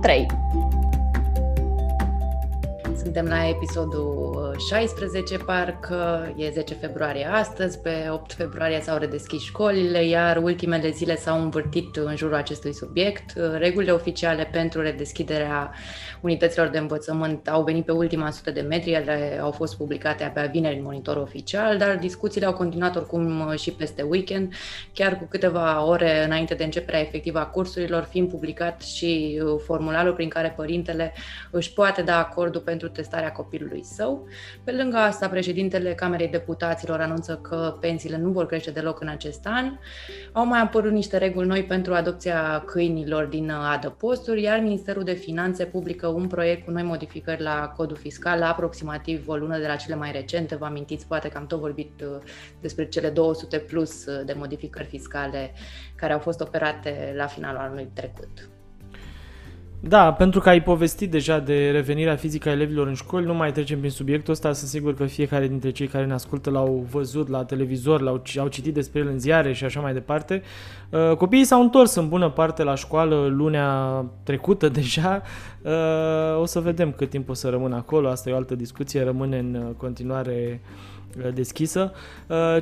3. Suntem la episodul 16, parcă e 10 februarie astăzi, pe 8 februarie s-au redeschis școlile, iar ultimele zile s-au învârtit în jurul acestui subiect. Regulile oficiale pentru redeschiderea unităților de învățământ au venit pe ultima sută de metri, ele au fost publicate abia vineri în Monitor Oficial, dar discuțiile au continuat oricum și peste weekend, chiar cu câteva ore înainte de începerea efectivă a cursurilor, fiind publicat și formularul prin care părintele își poate da acordul pentru testarea copilului său. Pe lângă asta, președintele Camerei Deputaților anunță că pensiile nu vor crește deloc în acest an. Au mai apărut niște reguli noi pentru adopția câinilor din adăposturi, iar Ministerul de Finanțe publică un proiect cu noi modificări la codul fiscal, la aproximativ o lună de la cele mai recente. Vă amintiți, poate că am tot vorbit despre cele 200 plus de modificări fiscale care au fost operate la finalul anului trecut. Da, pentru că ai povestit deja de revenirea fizică a elevilor în școli, nu mai trecem prin subiectul ăsta, sunt sigur că fiecare dintre cei care ne ascultă l-au văzut la televizor, au citit despre el în ziare și așa mai departe. Copiii s-au întors în bună parte la școală lunea trecută deja, o să vedem cât timp o să rămână acolo, asta e o altă discuție, rămâne în continuare deschisă.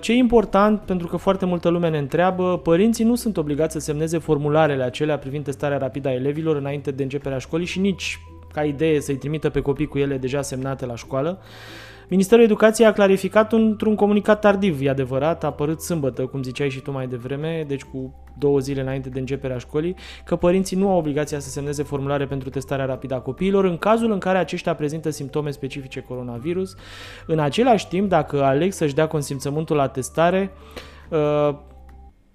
Ce e important, pentru că foarte multă lume ne întreabă, părinții nu sunt obligați să semneze formularele acelea privind testarea rapidă a elevilor înainte de începerea școlii și nici ca idee să-i trimită pe copii cu ele deja semnate la școală. Ministerul Educației a clarificat într-un comunicat tardiv, e adevărat, a apărut sâmbătă, cum ziceai și tu mai devreme, deci cu 2 zile înainte de începerea școlii, că părinții nu au obligația să semneze formulare pentru testarea rapidă a copiilor în cazul în care aceștia prezintă simptome specifice coronavirus. În același timp, dacă aleg să-și dea consimțământul la testare,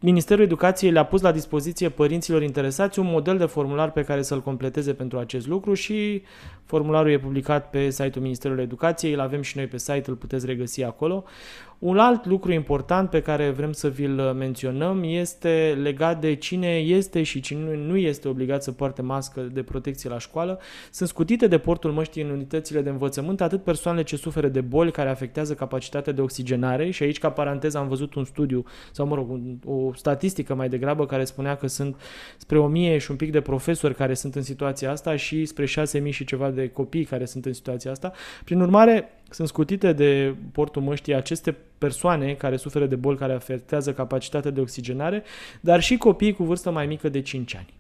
Ministerul Educației le-a pus la dispoziție părinților interesați un model de formular pe care să-l completeze pentru acest lucru și formularul e publicat pe site-ul Ministerului Educației, îl avem și noi pe site, îl puteți regăsi acolo. Un alt lucru important pe care vrem să vi-l menționăm este legat de cine este și cine nu este obligat să poarte mască de protecție la școală. Sunt scutite de portul măștii în unitățile de învățământ atât persoanele ce suferă de boli care afectează capacitatea de oxigenare și aici, ca paranteză, am văzut un studiu, sau mă rog, o statistică mai degrabă, care spunea că sunt spre 1000 și un pic de profesori care sunt în situația asta și spre 6000 și ceva de copii care sunt în situația asta. Prin urmare, sunt scutite de portul măștii aceste persoane care suferă de boli care afectează capacitatea de oxigenare, dar și copiii cu vârstă mai mică de 5 ani.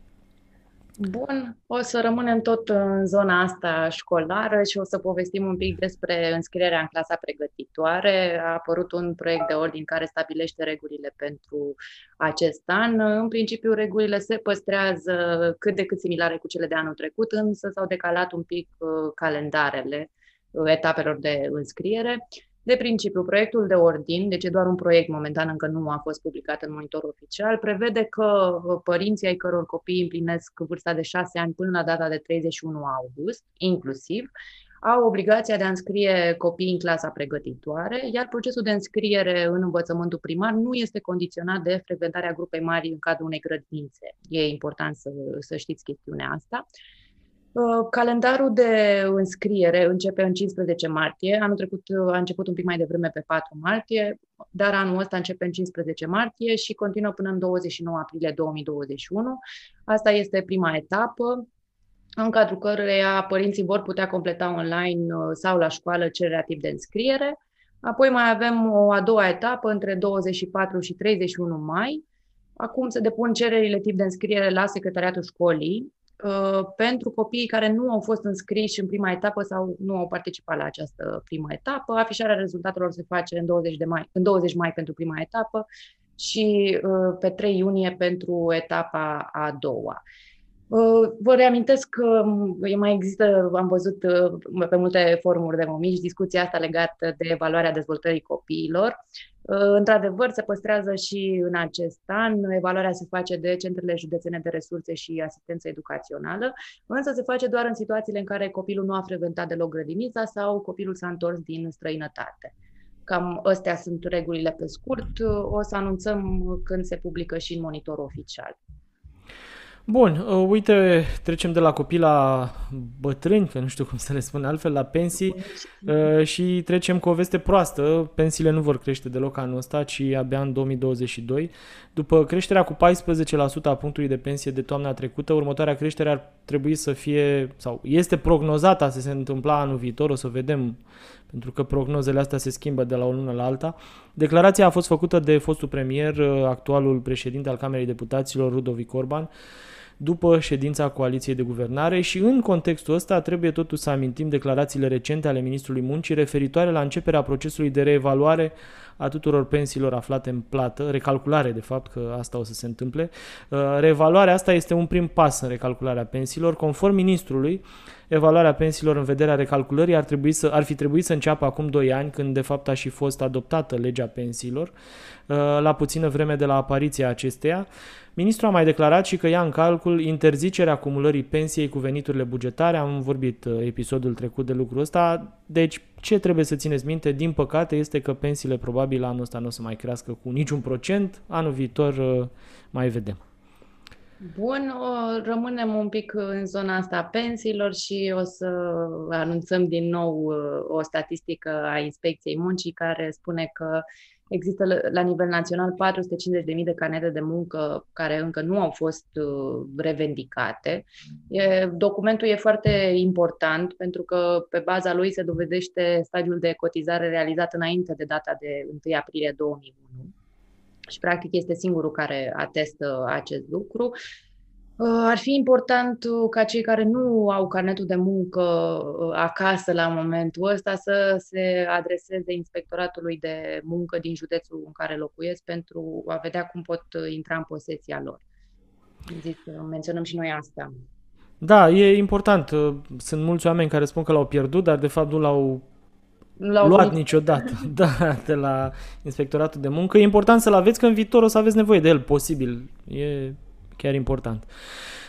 Bun, o să rămânem tot în zona asta școlară și o să povestim un pic despre înscrierea în clasa pregătitoare. A apărut un proiect de ordin care stabilește regulile pentru acest an. În principiu, regulile se păstrează cât de cât similare cu cele de anul trecut, însă s-au decalat un pic calendarele etapelor de înscriere. De principiu, proiectul de ordin, deci e doar un proiect momentan, încă nu a fost publicat în Monitor Oficial, prevede că părinții ai căror copii împlinesc vârsta de 6 ani până la data de 31 august, inclusiv, au obligația de a înscrie copiii în clasa pregătitoare, iar procesul de înscriere în învățământul primar nu este condiționat de frecventarea grupei mari în cadrul unei grădinițe. E important să știți chestiunea asta. Calendarul de înscriere începe în 15 martie, anul trecut a început un pic mai devreme pe 4 martie, dar anul ăsta începe în 15 martie și continuă până în 29 aprilie 2021. Asta este prima etapă, în cadrul căreia părinții vor putea completa online sau la școală cererea tip de înscriere. Apoi mai avem o a doua etapă între 24 și 31 mai. Acum se depun cererile tip de înscriere la secretariatul școlii, pentru copiii care nu au fost înscriși în prima etapă sau nu au participat la această prima etapă. Afișarea rezultatelor se face în 20 mai pentru prima etapă și pe 3 iunie pentru etapa a doua. Vă reamintesc că mai există, am văzut pe multe forumuri de mămici, discuția asta legată de evaluarea dezvoltării copiilor. Într-adevăr, se păstrează și în acest an. Evaluarea se face de centrele județene de resurse și asistență educațională, însă se face doar în situațiile în care copilul nu a frecventat deloc grădinița sau copilul s-a întors din străinătate. Cam astea sunt regulile pe scurt. O să anunțăm când se publică și în monitor oficial. Bun, uite, trecem de la copii la bătrâni, că nu știu cum să le spun altfel, la pensii și trecem cu o veste proastă. Pensiile nu vor crește deloc anul ăsta, ci abia în 2022. După creșterea cu 14% a punctului de pensie de toamna trecută, următoarea creștere ar trebui să fie, sau este prognozată să se întâmple anul viitor, o să vedem, pentru că prognozele astea se schimbă de la o lună la alta. Declarația a fost făcută de fostul premier, actualul președinte al Camerei Deputaților, Rudovic Orban, după ședința Coaliției de Guvernare și în contextul ăsta trebuie totuși să amintim declarațiile recente ale Ministrului Muncii referitoare la începerea procesului de reevaluare a tuturor pensiilor aflate în plată, recalculare de fapt, că asta o să se întâmple. Reevaluarea asta este un prim pas în recalcularea pensiilor. Conform ministrului, evaluarea pensiilor în vederea recalculării ar fi trebuit să înceapă acum 2 ani, când de fapt a și fost adoptată legea pensiilor, la puțină vreme de la apariția acesteia. Ministrul a mai declarat și că ia în calcul interzicerea acumulării pensiei cu veniturile bugetare. Am vorbit episodul trecut de lucrul ăsta. Deci, ce trebuie să țineți minte, din păcate, este că pensiile probabil anul ăsta nu o să mai crească cu niciun procent. Anul viitor mai vedem. Bun, rămânem un pic în zona asta a pensiilor și o să anunțăm din nou o statistică a Inspecției Muncii care spune că există la nivel național 450.000 de carnete de muncă care încă nu au fost revendicate. Documentul e foarte important pentru că pe baza lui se dovedește stadiul de cotizare realizat înainte de data de 1 aprilie 2001 și practic este singurul care atestă acest lucru. Ar fi important ca cei care nu au carnetul de muncă acasă la momentul ăsta să se adreseze Inspectoratului de Muncă din județul în care locuiesc pentru a vedea cum pot intra în posesia lor. Menționăm și noi asta. Da, e important. Sunt mulți oameni care spun că l-au pierdut, dar de fapt nu l-au luat niciodată de la Inspectoratul de Muncă. E important să-l aveți, că în viitor o să aveți nevoie de el, posibil. E chiar important.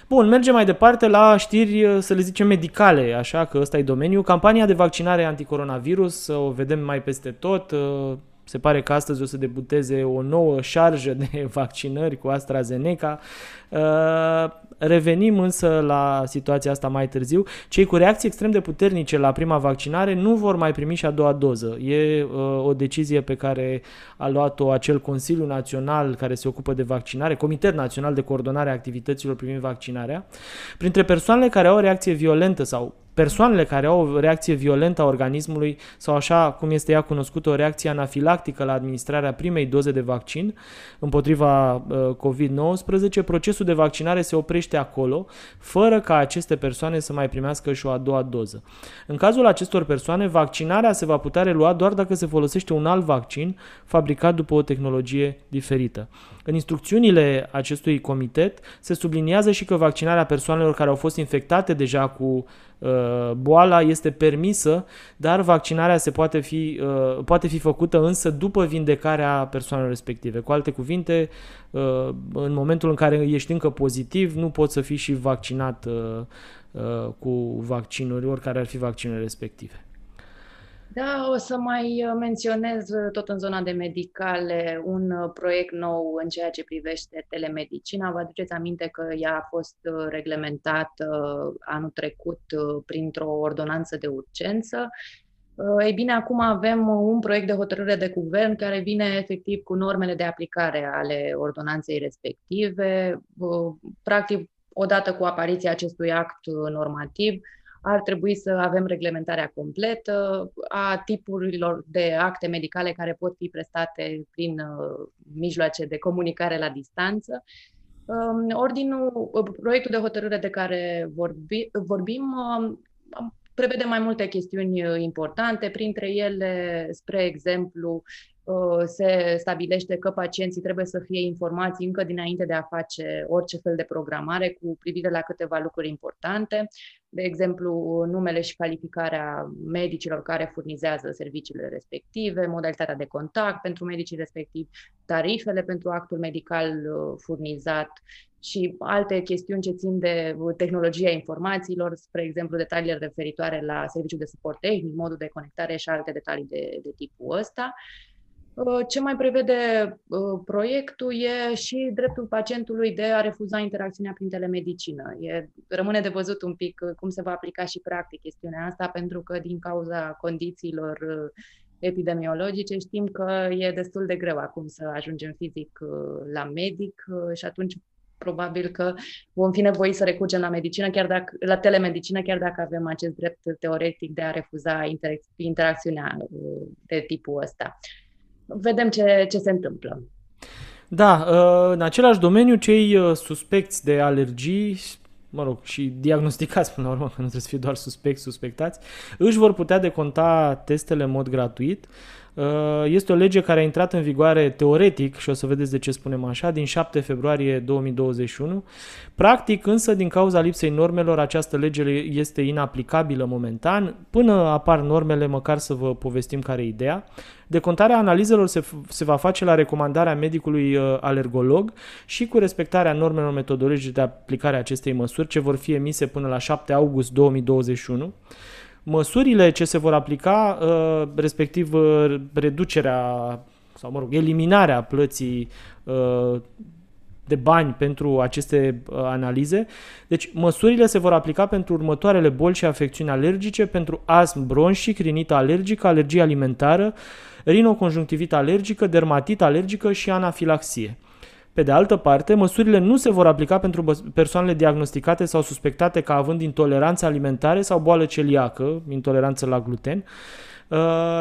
Bun, mergem mai departe la știri, să le zicem, medicale, așa că ăsta e domeniul. Campania de vaccinare anticoronavirus, o vedem mai peste tot. Se pare că astăzi o să debuteze o nouă șarjă de vaccinări cu AstraZeneca. Revenim însă la situația asta mai târziu. Cei cu reacții extrem de puternice la prima vaccinare nu vor mai primi și a doua doză. E o decizie pe care a luat-o acel Consiliu Național care se ocupă de vaccinare, Comitetul Național de Coordonare a Activităților privind Vaccinarea. Printre persoanele care au o reacție violentă sau persoanele care au o reacție violentă a organismului sau așa cum este ea cunoscută, o reacție anafilactică la administrarea primei doze de vaccin împotriva COVID-19, procesul de vaccinare se oprește acolo, fără ca aceste persoane să mai primească și o a doua doză. În cazul acestor persoane, vaccinarea se va putea relua doar dacă se folosește un alt vaccin fabricat după o tehnologie diferită. În instrucțiunile acestui comitet se subliniază și că vaccinarea persoanelor care au fost infectate deja cu boala este permisă, dar vaccinarea poate fi făcută însă după vindecarea persoanelor respective. Cu alte cuvinte, în momentul în care ești încă pozitiv, nu poți să fii și vaccinat cu vaccinuri, oricare ar fi vaccinurile respective. Da, o să mai menționez tot în zona de medicale un proiect nou în ceea ce privește telemedicina. Vă aduceți aminte că ea a fost reglementată anul trecut printr-o ordonanță de urgență. Ei bine, acum avem un proiect de hotărâre de guvern care vine efectiv cu normele de aplicare ale ordonanței respective. Practic, odată cu apariția acestui act normativ, ar trebui să avem reglementarea completă a tipurilor de acte medicale care pot fi prestate prin mijloace de comunicare la distanță. Proiectul de hotărâre de care vorbim Prevede mai multe chestiuni importante, printre ele, spre exemplu, se stabilește că pacienții trebuie să fie informați încă dinainte de a face orice fel de programare cu privire la câteva lucruri importante, de exemplu numele și calificarea medicilor care furnizează serviciile respective, modalitatea de contact pentru medicii respectivi, tarifele pentru actul medical furnizat și alte chestiuni ce țin de tehnologia informațiilor, spre exemplu detaliile referitoare la serviciul de suport tehnic, modul de conectare și alte detalii de tipul ăsta. Ce mai prevede proiectul e și dreptul pacientului de a refuza interacțiunea prin telemedicină. Rămâne de văzut un pic cum se va aplica și practic chestiunea asta, pentru că din cauza condițiilor epidemiologice știm că e destul de greu acum să ajungem fizic la medic și atunci probabil că vom fi nevoiți să recurgem la medicină, la telemedicină, chiar dacă avem acest drept teoretic de a refuza interacțiunea de tipul ăsta. Vedem ce se întâmplă. Da, în același domeniu, cei suspecți de alergii, și diagnosticați până la urmă, că nu trebuie să fie doar suspectați, își vor putea deconta testele în mod gratuit. Este o lege care a intrat în vigoare teoretic, și o să vedeți de ce spunem așa, din 7 februarie 2021. Practic, însă, din cauza lipsei normelor, această lege este inaplicabilă momentan. Până apar normele, măcar să vă povestim care e ideea. Decontarea analizelor se va face la recomandarea medicului alergolog și cu respectarea normelor metodologice de aplicare a acestei măsuri, ce vor fi emise până la 7 august 2021. Măsurile ce se vor aplica, respectiv reducerea sau, eliminarea plății de bani pentru aceste analize. Deci, măsurile se vor aplica pentru următoarele boli și afecțiuni alergice, pentru astm bronșic, rinită alergică, alergie alimentară, rinoconjunctivită alergică, dermatită alergică și anafilaxie. Pe de altă parte, măsurile nu se vor aplica pentru persoanele diagnosticate sau suspectate ca având intoleranțe alimentare sau boală celiacă, intoleranță la gluten.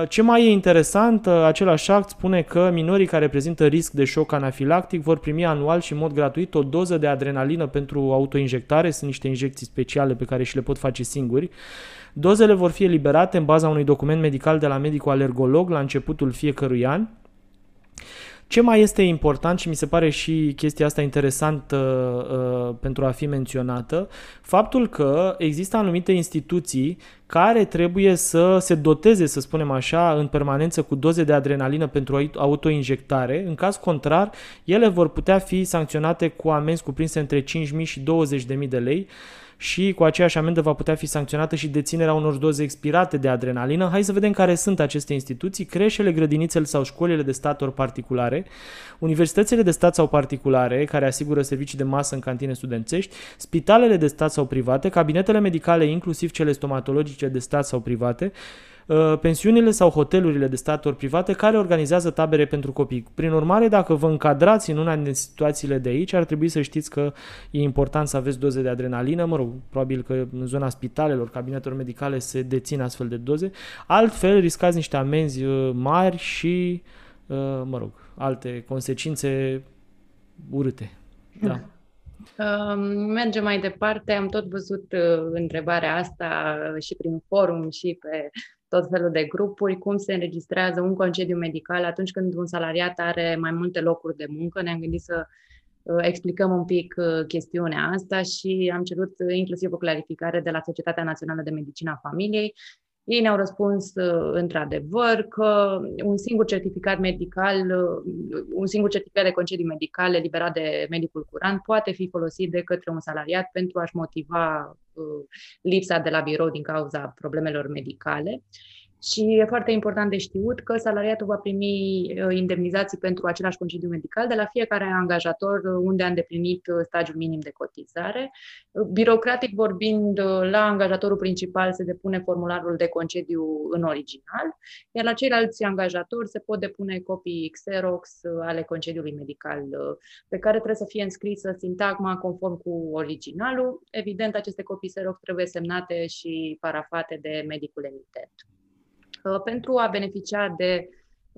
Ce mai e interesant, același act spune că minorii care prezintă risc de șoc anafilactic vor primi anual și în mod gratuit o doză de adrenalină pentru autoinjectare, sunt niște injecții speciale pe care și le pot face singuri. Dozele vor fi eliberate în baza unui document medical de la medicul alergolog la începutul fiecărui an. Ce mai este important și mi se pare și chestia asta interesantă pentru a fi menționată, faptul că există anumite instituții care trebuie să se doteze, să spunem așa, în permanență cu doze de adrenalină pentru autoinjectare. În caz contrar, ele vor putea fi sancționate cu amenzi cuprinse între 5.000 și 20.000 de lei și cu aceeași amendă va putea fi sancționată și deținerea unor doze expirate de adrenalină. Hai să vedem care sunt aceste instituții: creșele, grădinițele sau școlile de stat ori particulare, universitățile de stat sau particulare care asigură servicii de masă în cantine studențești, spitalele de stat sau private, cabinetele medicale, inclusiv cele stomatologice de stat sau private, pensiunile sau hotelurile de stat ori private care organizează tabere pentru copii. Prin urmare, dacă vă încadrați în una din situațiile de aici, ar trebui să știți că e important să aveți doze de adrenalină, probabil că în zona spitalelor, cabinetelor medicale se dețin astfel de doze, altfel riscați niște amenzi mari și, alte consecințe urâte. Da. Mergem mai departe, am tot văzut întrebarea asta și prin forum și pe tot felul de grupuri, cum se înregistrează un concediu medical atunci când un salariat are mai multe locuri de muncă. Ne-am gândit să explicăm un pic chestiunea asta și am cerut inclusiv o clarificare de la Societatea Națională de Medicină a Familiei. Ei ne-au răspuns într-adevăr că un singur certificat de concediu medical eliberat de medicul curant poate fi folosit de către un salariat pentru a-și motiva lipsa de la birou din cauza problemelor medicale. Și e foarte important de știut că salariatul va primi indemnizații pentru același concediu medical de la fiecare angajator unde a îndeplinit stagiul minim de cotizare. Birocratic vorbind, la angajatorul principal se depune formularul de concediu în original, iar la ceilalți angajatori se pot depune copii Xerox ale concediului medical, pe care trebuie să fie înscrisă sintagma conform cu originalul. Evident, aceste copii Xerox trebuie semnate și parafate de medicul emitent. Pentru a beneficia de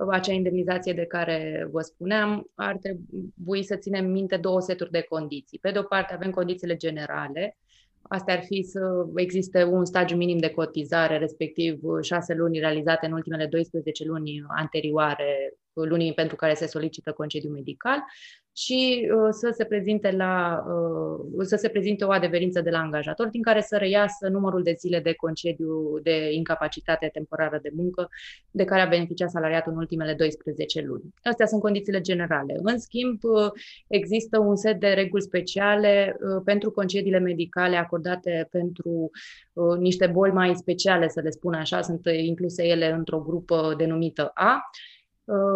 acea indemnizație de care vă spuneam, ar trebui să ținem minte două seturi de condiții. Pe de o parte avem condițiile generale, Astea ar fi să existe un stagiu minim de cotizare, respectiv 6 luni realizate în ultimele 12 luni anterioare lunii pentru care se solicită concediu medical și să se prezinte o adeverință de la angajator din care să reiasă numărul de zile de concediu de incapacitate temporară de muncă de care a beneficiat salariatul în ultimele 12 luni. Astea sunt condițiile generale. În schimb, există un set de reguli speciale pentru concediile medicale acordate pentru niște boli mai speciale, să le spun așa, sunt incluse ele într-o grupă denumită A.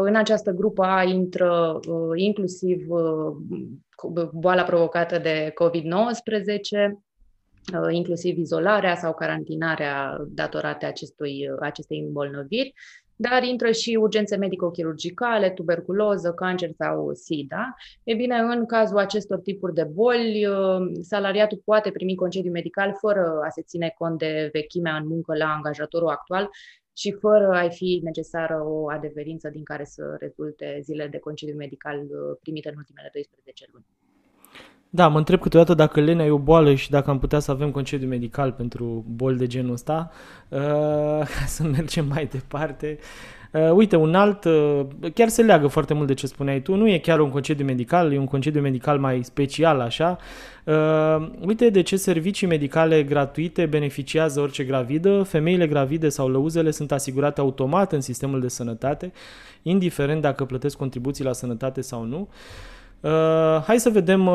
În această grupă A intră inclusiv boala provocată de COVID-19, inclusiv izolarea sau carantinarea datorate acestei îmbolnăviri, dar intră și urgențe medico-chirurgicale, tuberculoză, cancer sau SIDA. E bine, în cazul acestor tipuri de boli, salariatul poate primi concediu medical fără a se ține cont de vechimea în muncă la angajatorul actual și fără a fi necesară o adeverință din care să rezulte zilele de concediu medical primite în ultimele 12 luni. Da, mă întreb câteodată dacă lenea e o boală și dacă am putea să avem concediu medical pentru boli de genul ăsta, ca să mergem mai departe. Uite, un alt, chiar se leagă foarte mult de ce spuneai tu, nu e chiar un concediu medical, e un concediu medical mai special, așa. Uite de ce servicii medicale gratuite beneficiază orice gravidă, femeile gravide sau lăuzele sunt asigurate automat în sistemul de sănătate, indiferent dacă plătesc contribuții la sănătate sau nu. Hai să vedem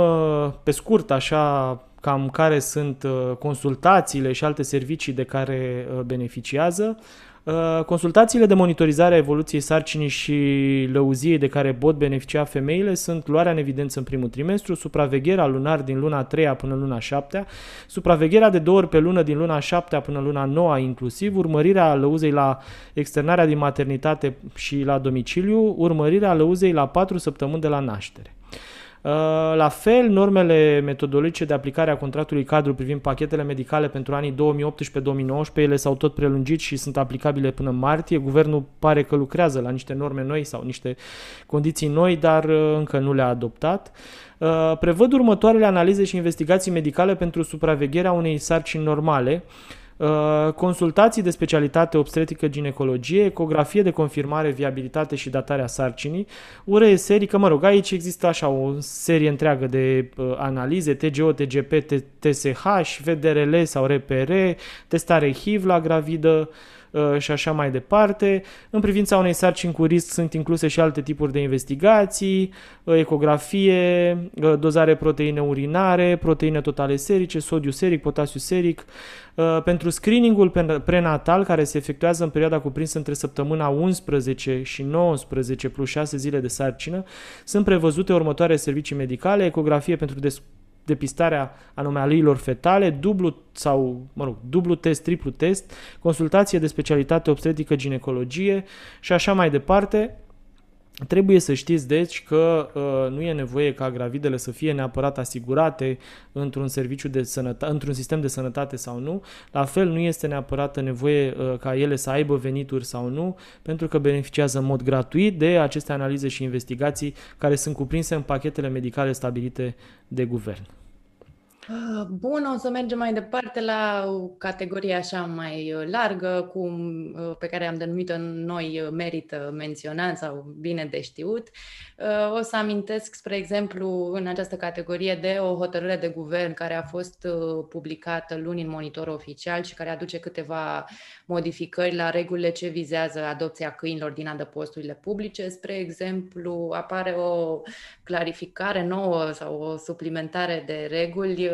pe scurt așa cam care sunt consultațiile și alte servicii de care beneficiază. Consultațiile de monitorizare a evoluției sarcinii și lăuziei de care pot beneficia femeile sunt luarea în evidență în primul trimestru, supravegherea lunar din luna a 3-a până luna a 7-a, supravegherea de 2 ori pe lună din luna a 7-a până luna a 9-a inclusiv, urmărirea lăuzei la externarea din maternitate și la domiciliu, urmărirea lăuzei la 4 săptămâni de la naștere. La fel, normele metodologice de aplicare a contractului cadru privind pachetele medicale pentru anii 2018-2019, ele s-au tot prelungit și sunt aplicabile până în martie. Guvernul pare că lucrează la niște norme noi sau niște condiții noi, dar încă nu le-a adoptat. Prevăd următoarele analize și investigații medicale pentru supravegherea unei sarcini normale. Consultații de specialitate obstetrică-ginecologie, ecografie de confirmare, viabilitate și datarea sarcinii, URS, că mă rog, aici există așa o serie întreagă de analize, TGO, TGP, TSH, VDRL sau RPR, testare HIV la gravidă și așa mai departe. În privința unei sarcini cu risc sunt incluse și alte tipuri de investigații, ecografie, dozare proteine urinare, proteine totale serice, sodiu seric, potasiu seric. Pentru screeningul prenatal care se efectuează în perioada cuprinsă între săptămâna 11 și 19 plus 6 zile de sarcină, sunt prevăzute următoarele servicii medicale, ecografie pentru depistarea anomaliilor fetale, dublu test, triplu test, consultație de specialitate obstetrică-ginecologie și așa mai departe. Trebuie să știți, deci, că nu e nevoie ca gravidele să fie neapărat asigurate într-un serviciu de sănătate, într-un sistem de sănătate sau nu. La fel, nu este neapărat nevoie ca ele să aibă venituri sau nu, pentru că beneficiază în mod gratuit de aceste analize și investigații care sunt cuprinse în pachetele medicale stabilite de guvern. Bun, o să mergem mai departe la o categorie așa mai largă, pe care am denumit-o noi merită menționat sau bine de știut. O să amintesc, spre exemplu, în această categorie de o hotărâre de guvern care a fost publicată luni în Monitor Oficial și care aduce câteva modificări la regulile ce vizează adopția câinilor din adăposturile publice. Spre exemplu, apare o clarificare nouă sau o suplimentare de reguli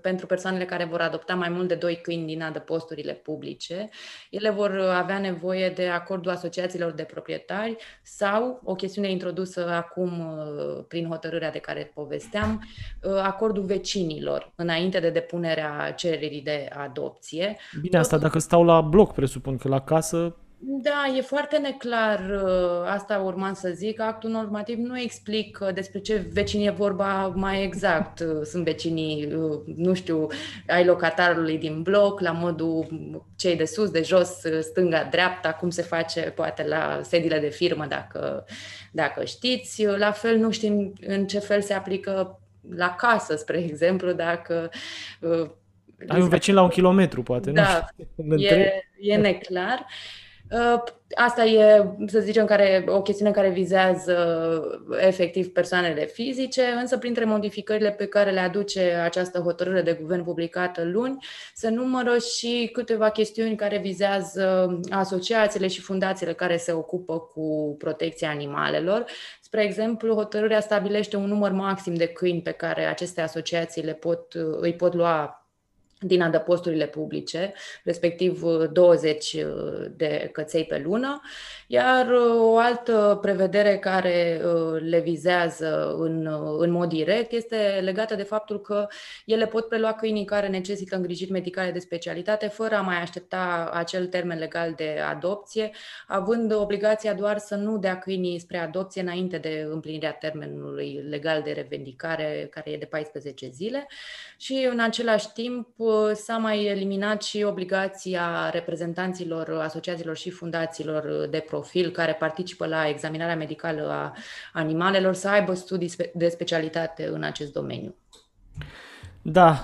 pentru persoanele care vor adopta mai mult de 2 câini din adăposturile publice. Ele vor avea nevoie de acordul asociațiilor de proprietari sau, o chestiune introdusă acum prin hotărârea de care povesteam, acordul vecinilor înainte de depunerea cererii de adopție. Bine, asta dacă stau la bloc, presupun că la casă... Da, e foarte neclar, asta urmam să zic, actul normativ nu explică despre ce vecini e vorba mai exact. Sunt vecinii, nu știu, ai locatarului din bloc, la modul cei de sus, de jos, stânga, dreapta, cum se face poate la sediile de firmă, dacă știți. La fel, nu știm în ce fel se aplică la casă, spre exemplu, dacă Ai un vecin la 1 kilometru, poate, da, nu știu. E neclar. Asta e, să zicem, o chestiune care vizează efectiv persoanele fizice, însă printre modificările pe care le aduce această hotărâre de guvern publicată luni, se numără și câteva chestiuni care vizează asociațiile și fundațiile care se ocupă cu protecția animalelor. Spre exemplu, hotărârea stabilește un număr maxim de câini pe care aceste asociații îi pot lua din adăposturile publice, respectiv 20 de căței pe lună, iar o altă prevedere care le vizează în mod direct este legată de faptul că ele pot prelua câinii care necesită îngrijiri medicale de specialitate fără a mai aștepta acel termen legal de adopție, având obligația doar să nu dea câinii spre adopție înainte de împlinirea termenului legal de revendicare, care e de 14 zile, și în același timp s-a mai eliminat și obligația reprezentanților asociațiilor și fundațiilor de profil care participă la examinarea medicală a animalelor să aibă studii de specialitate în acest domeniu. Da,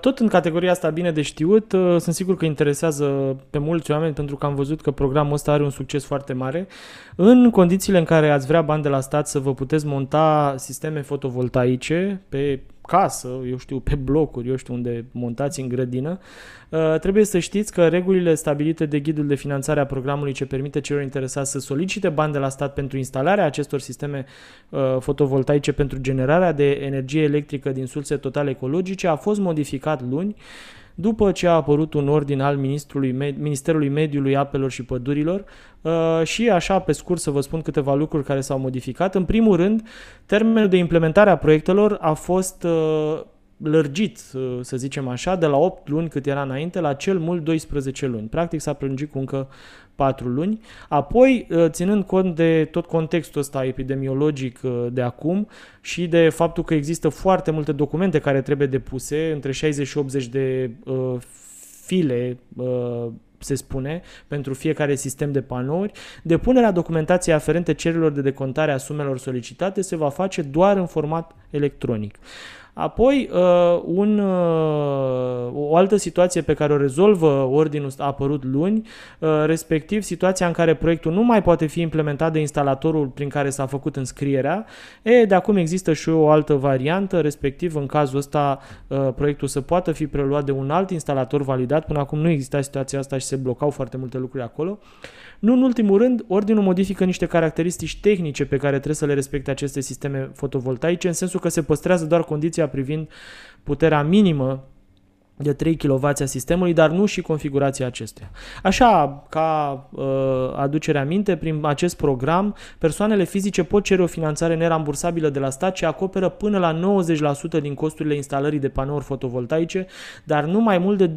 tot în categoria asta bine de știut, sunt sigur că interesează pe mulți oameni pentru că am văzut că programul ăsta are un succes foarte mare. În condițiile în care ați vrea bani de la stat să vă puteți monta sisteme fotovoltaice pe casă, eu știu, pe blocuri, eu știu unde montați în grădină, trebuie să știți că regulile stabilite de ghidul de finanțare a programului ce permite celor interesați să solicite bani de la stat pentru instalarea acestor sisteme fotovoltaice pentru generarea de energie electrică din surse total ecologice a fost modificat luni după ce a apărut un ordin al Ministerului Mediului, Apelor și Pădurilor. Și așa, pe scurt, să vă spun câteva lucruri care s-au modificat. În primul rând, termenul de implementare a proiectelor a fost lărgit, să zicem așa, de la 8 luni cât era înainte, la cel mult 12 luni. Practic s-a prelungit cu încă 4 luni. Apoi, ținând cont de tot contextul ăsta epidemiologic de acum și de faptul că există foarte multe documente care trebuie depuse, între 60 și 80 de file, se spune, pentru fiecare sistem de panouri, depunerea documentației aferente cererilor de decontare a sumelor solicitate se va face doar în format electronic. Apoi, o altă situație pe care o rezolvă ordinul a apărut luni, respectiv situația în care proiectul nu mai poate fi implementat de instalatorul prin care s-a făcut înscrierea. De acum există și o altă variantă, respectiv în cazul ăsta proiectul să poată fi preluat de un alt instalator validat. Până acum nu exista situația asta și se blocau foarte multe lucruri acolo. Nu în ultimul rând, ordinul modifică niște caracteristici tehnice pe care trebuie să le respecte aceste sisteme fotovoltaice, în sensul că se păstrează doar condiția privind puterea minimă de 3 kW a sistemului, dar nu și configurația acesteia. Așa, ca aducere aminte, prin acest program, persoanele fizice pot cere o finanțare nerambursabilă de la stat ce acoperă până la 90% din costurile instalării de panouri fotovoltaice, dar nu mai mult de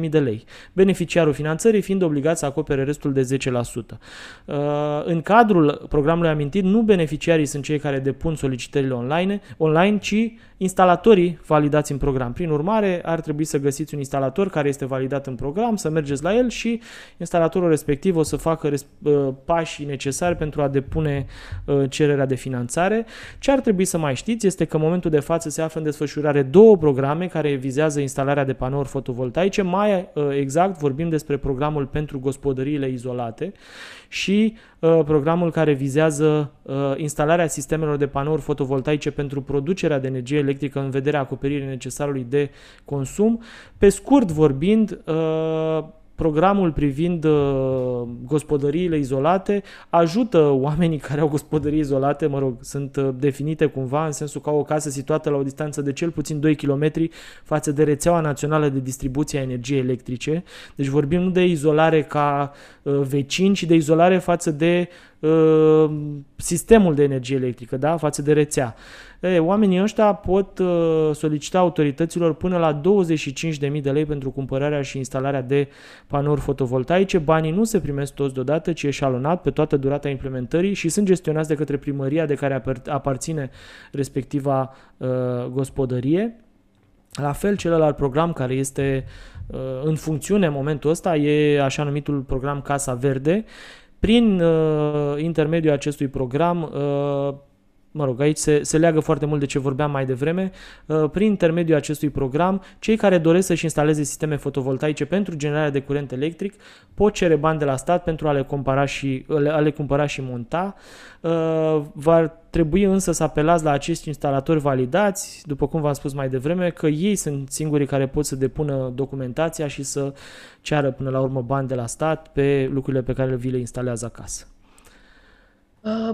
20.000 de lei, beneficiarul finanțării fiind obligat să acopere restul de 10%. În cadrul programului amintit, nu beneficiarii sunt cei care depun solicitările online, ci instalatorii validați în program. Prin urmare, ar trebui să găsiți un instalator care este validat în program, să mergeți la el și instalatorul respectiv o să facă pașii necesari pentru a depune cererea de finanțare. Ce ar trebui să mai știți este că în momentul de față se află în desfășurare 2 programe care vizează instalarea de panouri fotovoltaice, mai exact vorbim despre programul pentru gospodăriile izolate și programul care vizează instalarea sistemelor de panouri fotovoltaice pentru producerea de energie electrică în vederea acoperirii necesarului de consum. Pe scurt vorbind, programul privind gospodăriile izolate ajută oamenii care au gospodării izolate, sunt definite cumva în sensul că au o casă situată la o distanță de cel puțin 2 km față de rețeaua națională de distribuție a energiei electrice. Deci vorbim nu de izolare ca vecini, ci de izolare față de sistemul de energie electrică, da? Față de rețea. Oamenii ăștia pot solicita autorităților până la 25.000 de lei pentru cumpărarea și instalarea de panouri fotovoltaice. Banii nu se primesc toți deodată, ci eșalonat pe toată durata implementării și sunt gestionați de către primăria de care aparține respectiva gospodărie. La fel, celălalt program care este în funcțiune în momentul ăsta e așa numitul program Casa Verde. Prin intermediul acestui program mă rog, aici se leagă foarte mult de ce vorbeam mai devreme, prin intermediul acestui program, cei care doresc să-și instaleze sisteme fotovoltaice pentru generarea de curent electric pot cere bani de la stat pentru a le cumpăra și monta. Va trebui însă să apelați la acești instalatori validați, după cum v-am spus mai devreme, că ei sunt singurii care pot să depună documentația și să ceară până la urmă bani de la stat pe lucrurile pe care vi le instalează acasă.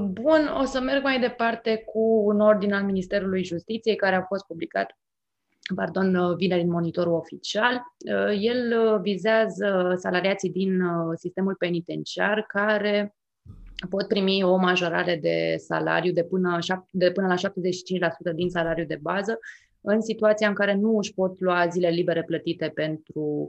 Bun, o să merg mai departe cu un ordin al Ministerului Justiției care a fost publicat, vineri în Monitorul Oficial. El vizează salariații din sistemul penitenciar care pot primi o majorare de salariu de până la 75% din salariul de bază în situația în care nu își pot lua zile libere plătite pentru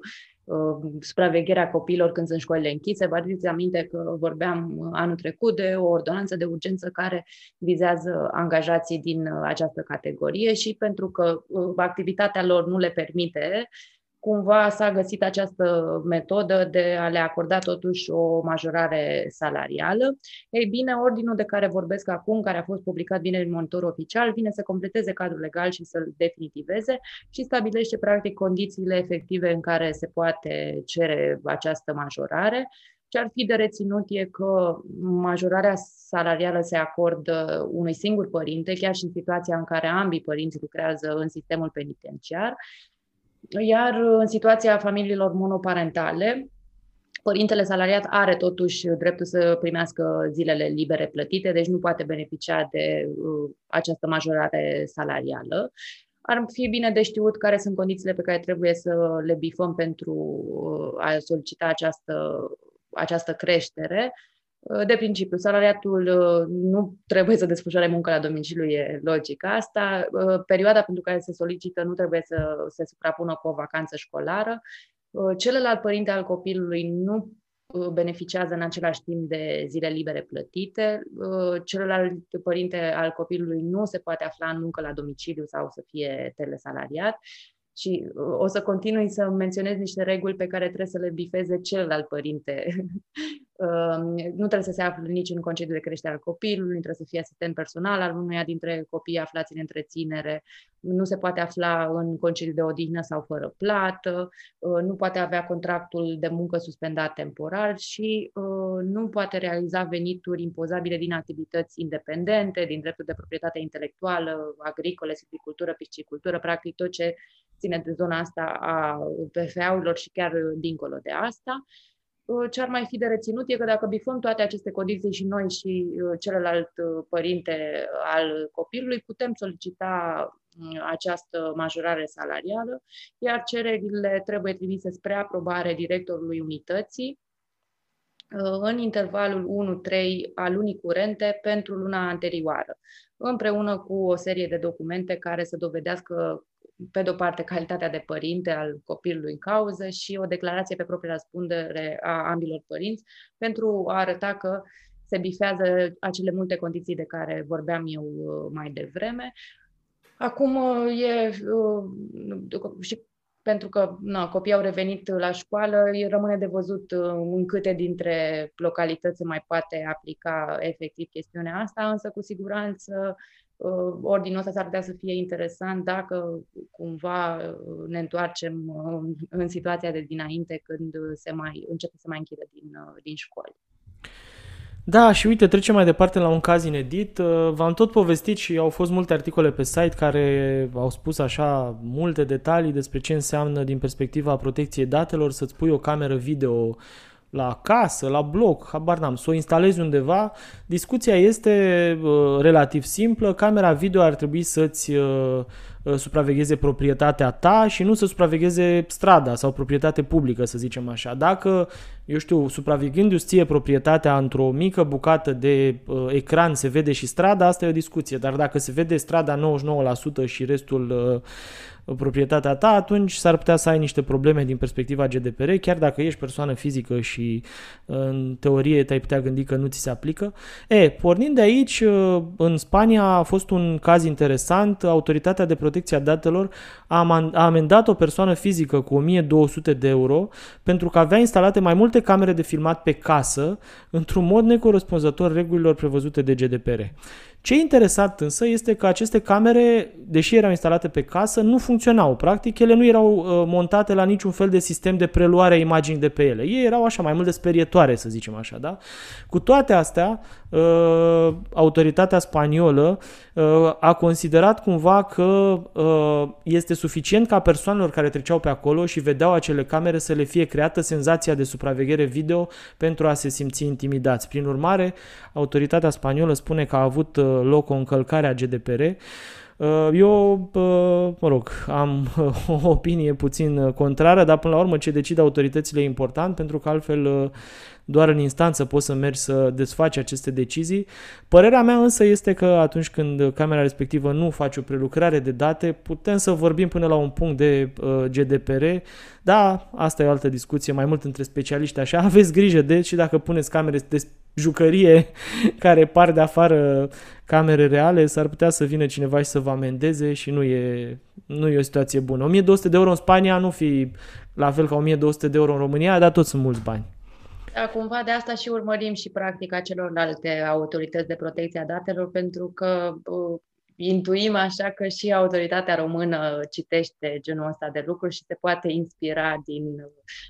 supravegherea copiilor când sunt școlile închise. Vă aduceți aminte că vorbeam anul trecut de o ordonanță de urgență care vizează angajații din această categorie și pentru că activitatea lor nu le permite, cumva s-a găsit această metodă de a le acorda totuși o majorare salarială. Ei bine, ordinul de care vorbesc acum, care a fost publicat vineri în Monitorul Oficial, vine să completeze cadrul legal și să-l definitiveze și stabilește practic condițiile efective în care se poate cere această majorare. Ce ar fi de reținut e că majorarea salarială se acordă unui singur părinte, chiar și în situația în care ambii părinți lucrează în sistemul penitenciar. Iar în situația familiilor monoparentale, părintele salariat are totuși dreptul să primească zilele libere plătite, deci nu poate beneficia de această majorare salarială. Ar fi bine de știut care sunt condițiile pe care trebuie să le bifăm pentru a solicita această creștere. De principiu, salariatul nu trebuie să desfășoare muncă la domiciliu, e logică asta. Perioada pentru care se solicită nu trebuie să se suprapună cu o vacanță școlară. Celălalt părinte al copilului nu beneficiază în același timp de zile libere plătite. Celălalt părinte al copilului nu se poate afla în muncă la domiciliu sau să fie telesalariat. Și o să continui să menționez niște reguli pe care trebuie să le bifeze celălalt părinte. Nu trebuie să se afle nici în concediu de creștere al copilului, nu trebuie să fie asistent personal al unuia dintre copiii aflați în întreținere, nu se poate afla în concediu de odihnă sau fără plată, nu poate avea contractul de muncă suspendat temporar și nu poate realiza venituri impozabile din activități independente, din drepturi de proprietate intelectuală, agricole, silvicultură, piscicultură, practic tot ce ține de zona asta a PFA-urilor și chiar dincolo de asta. Ce ar mai fi de reținut e că dacă bifăm toate aceste condiții și noi și celălalt părinte al copilului, putem solicita această majorare salarială, iar cererile trebuie trimise spre aprobare directorului unității în intervalul 1-3 al lunii curente pentru luna anterioară, împreună cu o serie de documente care să dovedească pe de-o parte calitatea de părinte al copilului în cauză și o declarație pe proprie răspundere a ambilor părinți pentru a arăta că se bifează acele multe condiții de care vorbeam eu mai devreme. Acum și pentru că copiii au revenit la școală, rămâne de văzut în câte dintre localități se mai poate aplica efectiv chestiunea asta, însă cu siguranță ordinul ăsta s-ar putea să fie interesant dacă cumva ne întoarcem în situația de dinainte când începe să mai închidă din școli. Da, și uite, trecem mai departe la un caz inedit. V-am tot povestit și au fost multe articole pe site care au spus așa multe detalii despre ce înseamnă din perspectiva protecției datelor să-ți pui o cameră video la casă, la bloc, habar n-am, să o instalezi undeva. Discuția este relativ simplă. Camera video ar trebui să-ți supravegheze proprietatea ta și nu să supravegheze strada sau proprietate publică, să zicem așa. Dacă, eu știu, supraveghându-ți ție proprietatea într-o mică bucată de ecran se vede și strada, asta e o discuție. Dar dacă se vede strada 99% și restul proprietatea ta, atunci s-ar putea să ai niște probleme din perspectiva GDPR, chiar dacă ești persoană fizică și în teorie te-ai putea gândi că nu ți se aplică. Pornind de aici, în Spania a fost un caz interesant. Autoritatea de protecție a datelor a amendat o persoană fizică cu 1200 de euro pentru că avea instalate mai multe camere de filmat pe casă într-un mod necorespunzător regulilor prevăzute de GDPR. Ce e interesant însă este că aceste camere, deși erau instalate pe casă, nu funcționau. Practic, ele nu erau montate la niciun fel de sistem de preluare a imaginii de pe ele. Ei erau așa, mai mult de sperietoare, să zicem așa, da? Cu toate astea, autoritatea spaniolă a considerat cumva că este suficient ca persoanelor care treceau pe acolo și vedeau acele camere să le fie creată senzația de supraveghere video pentru a se simți intimidați. Prin urmare, autoritatea spaniolă spune că a avut loc o încălcare a GDPR. Eu, mă rog, am o opinie puțin contrară, dar până la urmă ce decid autoritățile e important, pentru că altfel doar în instanță poți să mergi să desfaci aceste decizii. Părerea mea însă este că atunci când camera respectivă nu face o prelucrare de date, putem să vorbim până la un punct de GDPR, dar asta e o altă discuție, mai mult între specialiști așa. Aveți grijă de și dacă puneți camere de jucărie care par de afară camere reale, s-ar putea să vină cineva și să vă amendeze și nu e o situație bună. 1200 de euro în Spania nu fi la fel ca 1200 de euro în România, dar tot sunt mulți bani. Da, cumva de asta și urmărim și practica celorlalte autorități de protecție a datelor, pentru că intuim așa că și autoritatea română citește genul ăsta de lucruri și se poate inspira din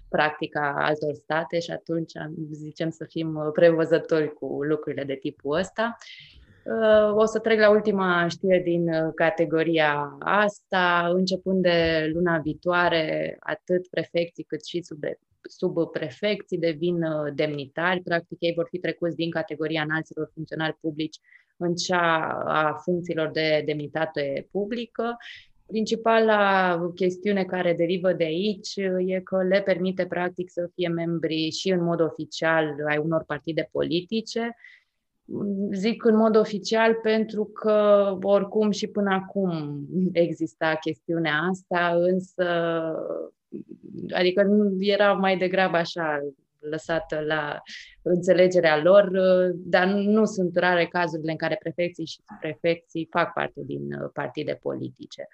practica altor state și atunci zicem să fim prevăzători cu lucrurile de tipul ăsta. O să trec la ultima știre din categoria asta. Începând de luna viitoare, atât prefecții cât și subprefecții devin demnitari. Practic, ei vor fi trecuți din categoria înalților funcționari publici în cea a funcțiilor de demnitate publică. Principala chestiune care derivă de aici e că le permite practic să fie membri și în mod oficial ai unor partide politice. Zic în mod oficial pentru că oricum și până acum exista chestiunea asta, însă adică era mai degrabă așa lăsată la înțelegerea lor, dar nu sunt rare cazurile în care prefecții și prefecții fac parte din partide politice.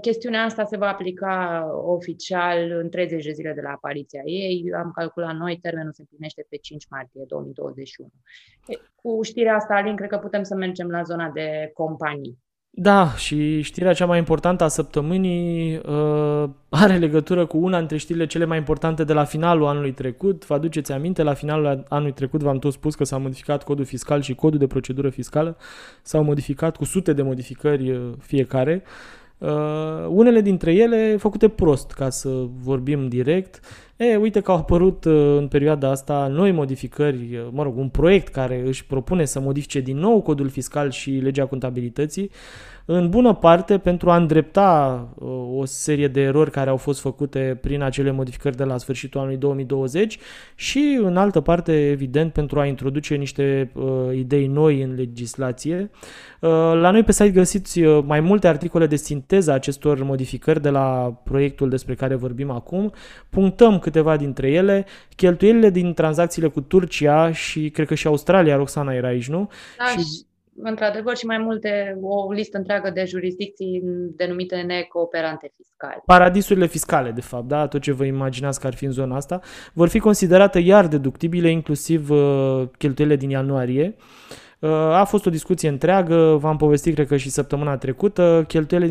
Chestiunea asta se va aplica oficial în 30 de zile de la apariția ei. Am calculat noi, termenul se împlinește pe 5 martie 2021. Cu știrea asta, Alin, cred că putem să mergem la zona de companii. Da, și știrea cea mai importantă a săptămânii are legătură cu una dintre știrile cele mai importante de la finalul anului trecut. Vă aduceți aminte, la finalul anului trecut v-am tot spus că s-a modificat codul fiscal și codul de procedură fiscală. S-au modificat cu sute de modificări fiecare. Unele dintre ele făcute prost, ca să vorbim direct. Uite că au apărut în perioada asta noi modificări, mă rog, un proiect care își propune să modifice din nou codul fiscal și legea contabilității, în bună parte pentru a îndrepta o serie de erori care au fost făcute prin acele modificări de la sfârșitul anului 2020 și, în altă parte, evident, pentru a introduce niște idei noi în legislație. La noi pe site găsiți mai multe articole de sinteză acestor modificări de la proiectul despre care vorbim acum. Punctăm câteva dintre ele, cheltuielile din tranzacțiile cu Turcia și cred că și Australia, Roxana, era aici, nu? Da, și într-adevăr și mai multe, o listă întreagă de jurisdicții denumite necooperante fiscale. Paradisurile fiscale, de fapt, da? Tot ce vă imaginați că ar fi în zona asta, vor fi considerate iar deductibile, inclusiv cheltuielile din ianuarie. A fost o discuție întreagă, v-am povestit cred că și săptămâna trecută, cheltuielile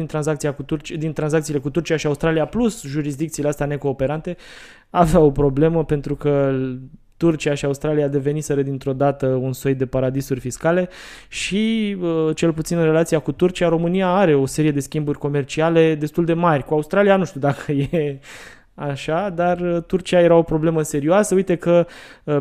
din tranzacțiile cu Turcia și Australia plus jurisdicțiile astea necooperante aveau o problemă pentru că Turcia și Australia deveniseră dintr-o dată un soi de paradisuri fiscale și, cel puțin în relația cu Turcia, România are o serie de schimburi comerciale destul de mari. Cu Australia nu știu dacă e așa, dar Turcia era o problemă serioasă. Uite că,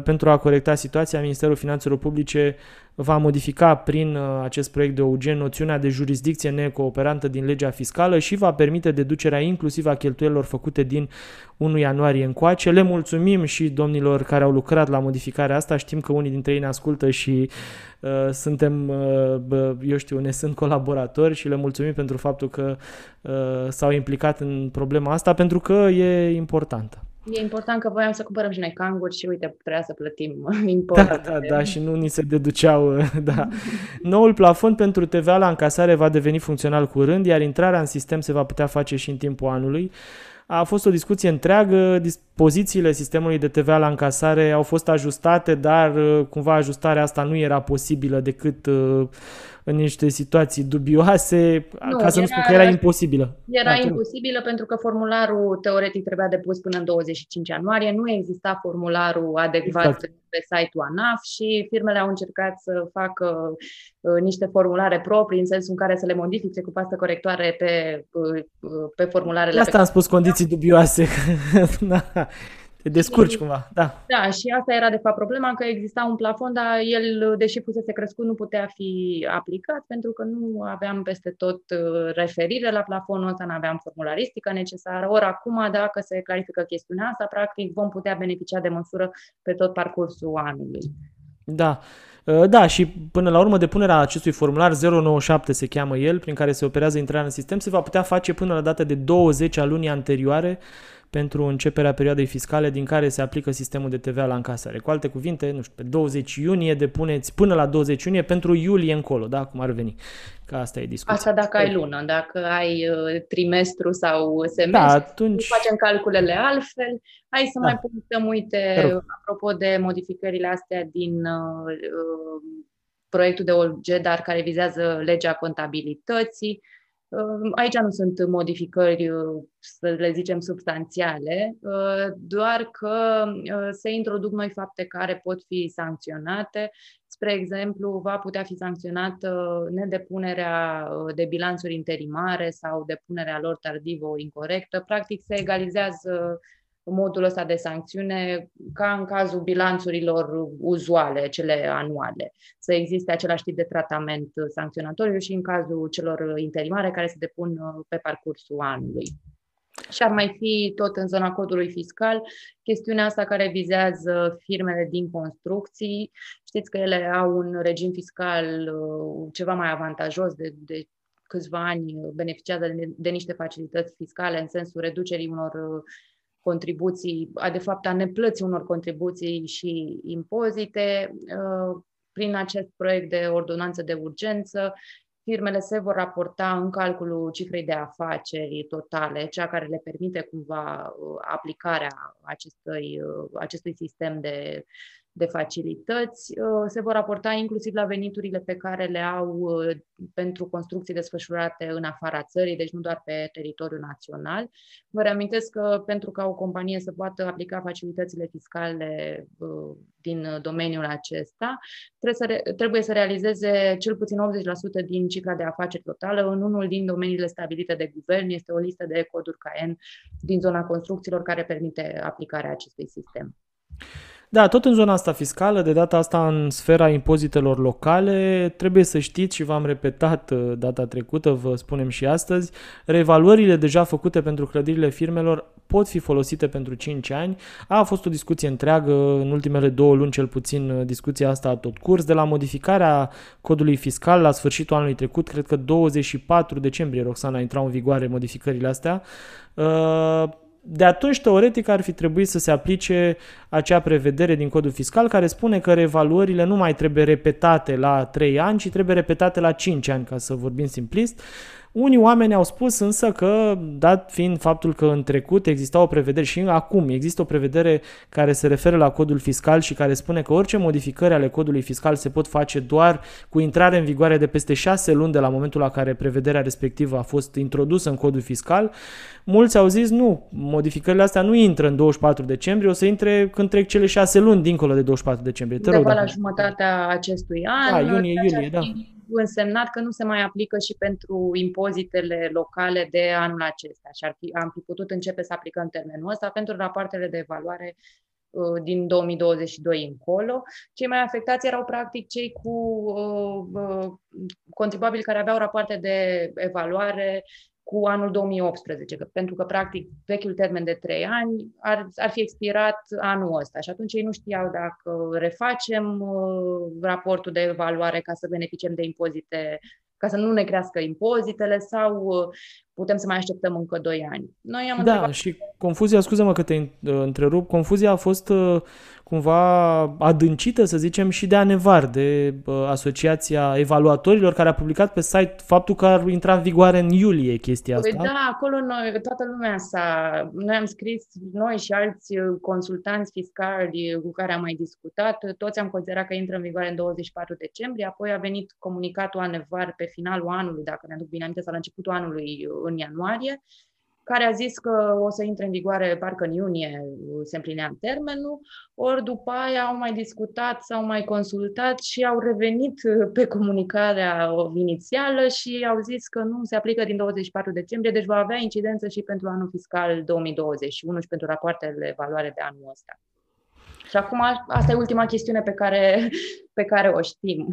pentru a corecta situația, Ministerul Finanțelor Publice va modifica prin acest proiect de OUG noțiunea de jurisdicție necooperantă din legea fiscală și va permite deducerea inclusiv a cheltuielilor făcute din 1 ianuarie încoace. Le mulțumim și domnilor care au lucrat la modificarea asta. Știm că unii dintre ei ne ascultă și suntem, ne sunt colaboratori și le mulțumim pentru faptul că s-au implicat în problema asta, pentru că e importantă. E important că voiam să cumpărăm și noi canguri și uite, trebuia să plătim import. Da, și nu ni se deduceau, da. Noul plafon pentru TVA la încasare va deveni funcțional curând, iar intrarea în sistem se va putea face și în timpul anului. A fost o discuție întreagă, dispozițiile sistemului de TVA la încasare au fost ajustate, dar cumva ajustarea asta nu era posibilă decât în niște situații dubioase, nu, ca să nu spun că era imposibilă. Era imposibilă pentru că formularul teoretic trebuia depus până în 25 ianuarie, nu exista formularul adecvat pe site-ul ANAF și firmele au încercat să facă niște formulare proprii, în sensul în care să le modifice cu pastă corectoare pe formularele. Asta am spus, condiții dubioase. Te descurci cumva, da. Da, și asta era de fapt problema, că exista un plafon, dar el, deși fusese crescut, nu putea fi aplicat, pentru că nu aveam peste tot referire la plafonul ăsta, nu aveam formularistică necesară. Ori acum, dacă se clarifică chestiunea asta, practic vom putea beneficia de măsură pe tot parcursul anului. Da. Da, și până la urmă depunerea acestui formular 097 se cheamă el, prin care se operează intrarea în sistem, se va putea face până la data de 20 a lunii anterioare pentru începerea perioadei fiscale din care se aplică sistemul de TVA la încasare. Cu alte cuvinte, nu știu, pe 20 iunie depuneți până la 20 iunie pentru iulie încolo, da? Cum ar veni? Că asta e discuția. Asta dacă ai lună, dacă ai trimestru sau semestru, da, atunci facem calculele altfel. Hai să mai putem, uite, apropo de modificările astea din proiectul de OLG, dar care vizează legea contabilității. Aici nu sunt modificări, să le zicem, substanțiale, doar că se introduc noi fapte care pot fi sancționate. Spre exemplu, va putea fi sancționată nedepunerea de bilanțuri interimare sau depunerea lor tardivă incorrectă. Practic, se egalizează modul ăsta de sancțiune ca în cazul bilanțurilor uzuale, cele anuale. Să existe același tip de tratament sancționatoriu și în cazul celor interimare care se depun pe parcursul anului. Și ar mai fi tot în zona codului fiscal chestiunea asta care vizează firmele din construcții. Știți că ele au un regim fiscal ceva mai avantajos de câțiva ani, beneficiază de niște facilități fiscale în sensul reducerii unor contribuții, de fapt a neplății unor contribuții și impozite. Prin acest proiect de ordonanță de urgență, firmele se vor raporta în calculul cifrei de afaceri totale, cea care le permite cumva aplicarea acestui sistem de facilități. Se vor raporta inclusiv la veniturile pe care le au pentru construcții desfășurate în afara țării, deci nu doar pe teritoriul național. Vă reamintesc că pentru ca o companie să poată aplica facilitățile fiscale din domeniul acesta, trebuie să realizeze cel puțin 80% din cifra de afaceri totală în unul din domeniile stabilite de guvern. Este o listă de coduri CAEN din zona construcțiilor care permite aplicarea acestui sistem. Da, tot în zona asta fiscală, de data asta în sfera impozitelor locale, trebuie să știți, și v-am repetat data trecută, vă spunem și astăzi, revaluările deja făcute pentru clădirile firmelor pot fi folosite pentru 5 ani. A fost o discuție întreagă, în ultimele 2 luni cel puțin, discuția asta a tot curs, de la modificarea codului fiscal la sfârșitul anului trecut, cred că 24 decembrie, Roxana, intrau în vigoare modificările astea. De atunci, teoretic, ar fi trebuit să se aplice acea prevedere din codul fiscal care spune că revaluările nu mai trebuie repetate la 3 ani, ci trebuie repetate la 5 ani, ca să vorbim simplist. Unii oameni au spus însă că, dat fiind faptul că în trecut exista o prevedere și acum există o prevedere care se referă la codul fiscal și care spune că orice modificări ale codului fiscal se pot face doar cu intrare în vigoare de peste 6 luni de la momentul la care prevederea respectivă a fost introdusă în codul fiscal, mulți au zis nu, modificările astea nu intră în 24 decembrie, o să intre când trec cele 6 luni dincolo de 24 decembrie. Undeva la jumătatea acestui an. Da, iunie, da. Însemnat că nu se mai aplică și pentru impozitele locale de anul acesta și am fi putut începe să aplicăm termenul ăsta pentru rapoartele de evaluare din 2022 încolo. Cei mai afectați erau practic cei cu contribuabili care aveau rapoarte de evaluare cu anul 2018, pentru că practic vechiul termen de 3 ani ar fi expirat anul ăsta și atunci ei nu știau dacă refacem raportul de evaluare ca să beneficiem de impozite, ca să nu ne crească impozitele, sau putem să mai așteptăm încă 2 ani. Noi am întrebat... Și confuzia, scuză-mă că te întrerup, confuzia a fost cumva adâncită, să zicem, și de Anevar, de Asociația Evaluatorilor, care a publicat pe site faptul că ar intra în vigoare în iulie chestia asta. Da, acolo noi, toată lumea s-a... Noi am scris, noi și alți consultanți fiscali cu care am mai discutat, toți am considerat că intră în vigoare în 24 decembrie, apoi a venit comunicatul Anevar pe finalul anului, dacă ne aduc bine aminte, sau la începutul anului, în ianuarie, care a zis că o să intre în vigoare, parcă în iunie se împlinea termenul, ori după aia au mai discutat, s-au mai consultat și au revenit pe comunicarea inițială și au zis că nu se aplică din 24 decembrie, deci va avea incidență și pentru anul fiscal 2021 și pentru rapoartele de evaluare de anul ăsta. Și acum asta e ultima chestiune pe care o știm.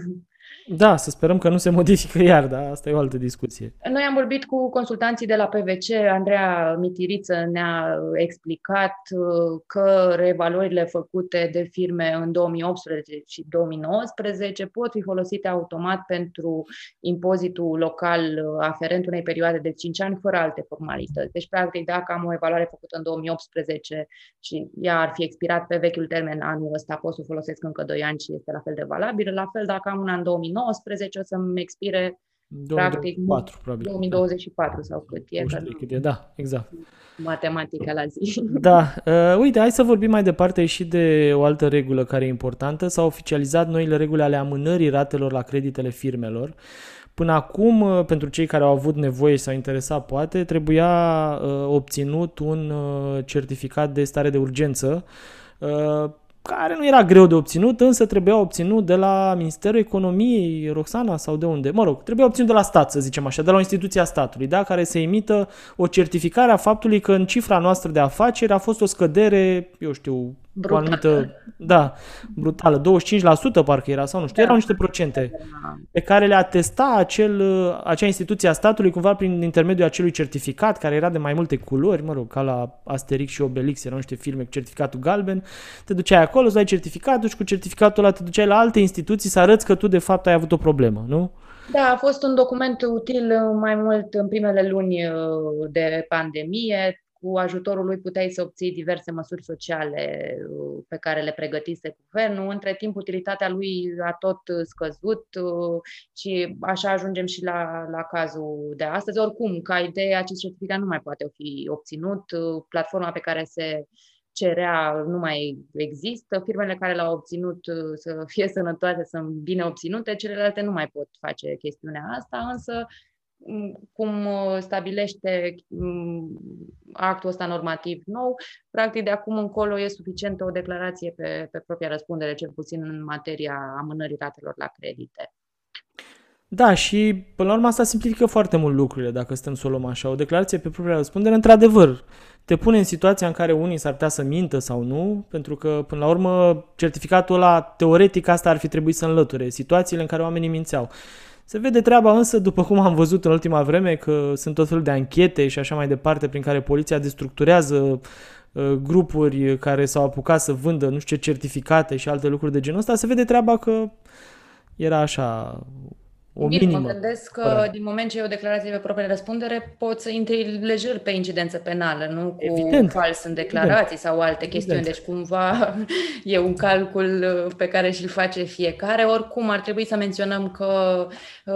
Da, să sperăm că nu se modifică iar, dar asta e o altă discuție. Noi am vorbit cu consultanții de la PVC, Andreea Mitiriță ne-a explicat că reevaluările făcute de firme în 2018 și 2019 pot fi folosite automat pentru impozitul local aferent unei perioade de 5 ani fără alte formalități. Deci, practic, dacă am o evaluare făcută în 2018 și ea ar fi expirat pe vechiul termen anul ăsta, pot să o folosesc încă 2 ani și este la fel de valabil. La fel, dacă am un an 2019, o să-mi expire 2024, practic, probabil, 2024 da. Sau cât e. Da, exact. Matematica la zi. Da. Uite, hai să vorbim mai departe și de o altă regulă care e importantă. S-au oficializat noile reguli ale amânării ratelor la creditele firmelor. Până acum, pentru cei care au avut nevoie sau interesat, poate, trebuia obținut un certificat de stare de urgență care nu era greu de obținut, însă trebuia obținut de la Ministerul Economiei, Roxana, sau de unde? Mă rog, trebuia obținut de la stat, să zicem așa, de la o instituție a statului, da? Care se emită o certificare a faptului că în cifra noastră de afaceri a fost o scădere, eu știu, brutală. O anumită, da, brutală, 25% parcă era sau nu știu, erau niște procente pe care le atesta acea instituție a statului cumva prin intermediul acelui certificat care era de mai multe culori, mă rog, ca la Asterix și Obelix, erau niște filme cu certificatul galben, te duceai acolo, îți dai certificatul și cu certificatul ăla te duceai la alte instituții să arăți că tu de fapt ai avut o problemă, nu? Da, a fost un document util mai mult în primele luni de pandemie. Cu ajutorul lui puteai să obții diverse măsuri sociale pe care le pregătise guvernul. Între timp, utilitatea lui a tot scăzut și așa ajungem și la cazul de astăzi. Oricum, ca idee, acest certificat nu mai poate fi obținut. Platforma pe care se cerea nu mai există. Firmele care l-au obținut să fie sănătoase, sunt bine obținute. Celelalte nu mai pot face chestiunea asta, însă cum stabilește actul ăsta normativ nou, practic de acum încolo e suficientă o declarație pe propria răspundere, cel puțin în materia amânării ratelor la credite. Da, și până la urmă asta simplifică foarte mult lucrurile, dacă stăm să o luăm așa. O declarație pe propria răspundere, într-adevăr, te pune în situația în care unii s-ar putea să mintă sau nu, pentru că, până la urmă, certificatul ăla, teoretic, asta ar fi trebuit să înlăture situațiile în care oamenii mințeau. Se vede treaba însă, după cum am văzut în ultima vreme, că sunt tot felul de anchete și așa mai departe prin care poliția destructurează grupuri care s-au apucat să vândă, nu știu ce, certificate și alte lucruri de genul ăsta, se vede treaba că era așa o minimă. Mă gândesc că din moment ce e o declarație pe proprie răspundere, poți să intri lejer pe incidență penală, nu cu evident, fals în declarații evident, sau alte chestiuni. Evident. Deci cumva e un calcul pe care și-l face fiecare. Oricum ar trebui să menționăm că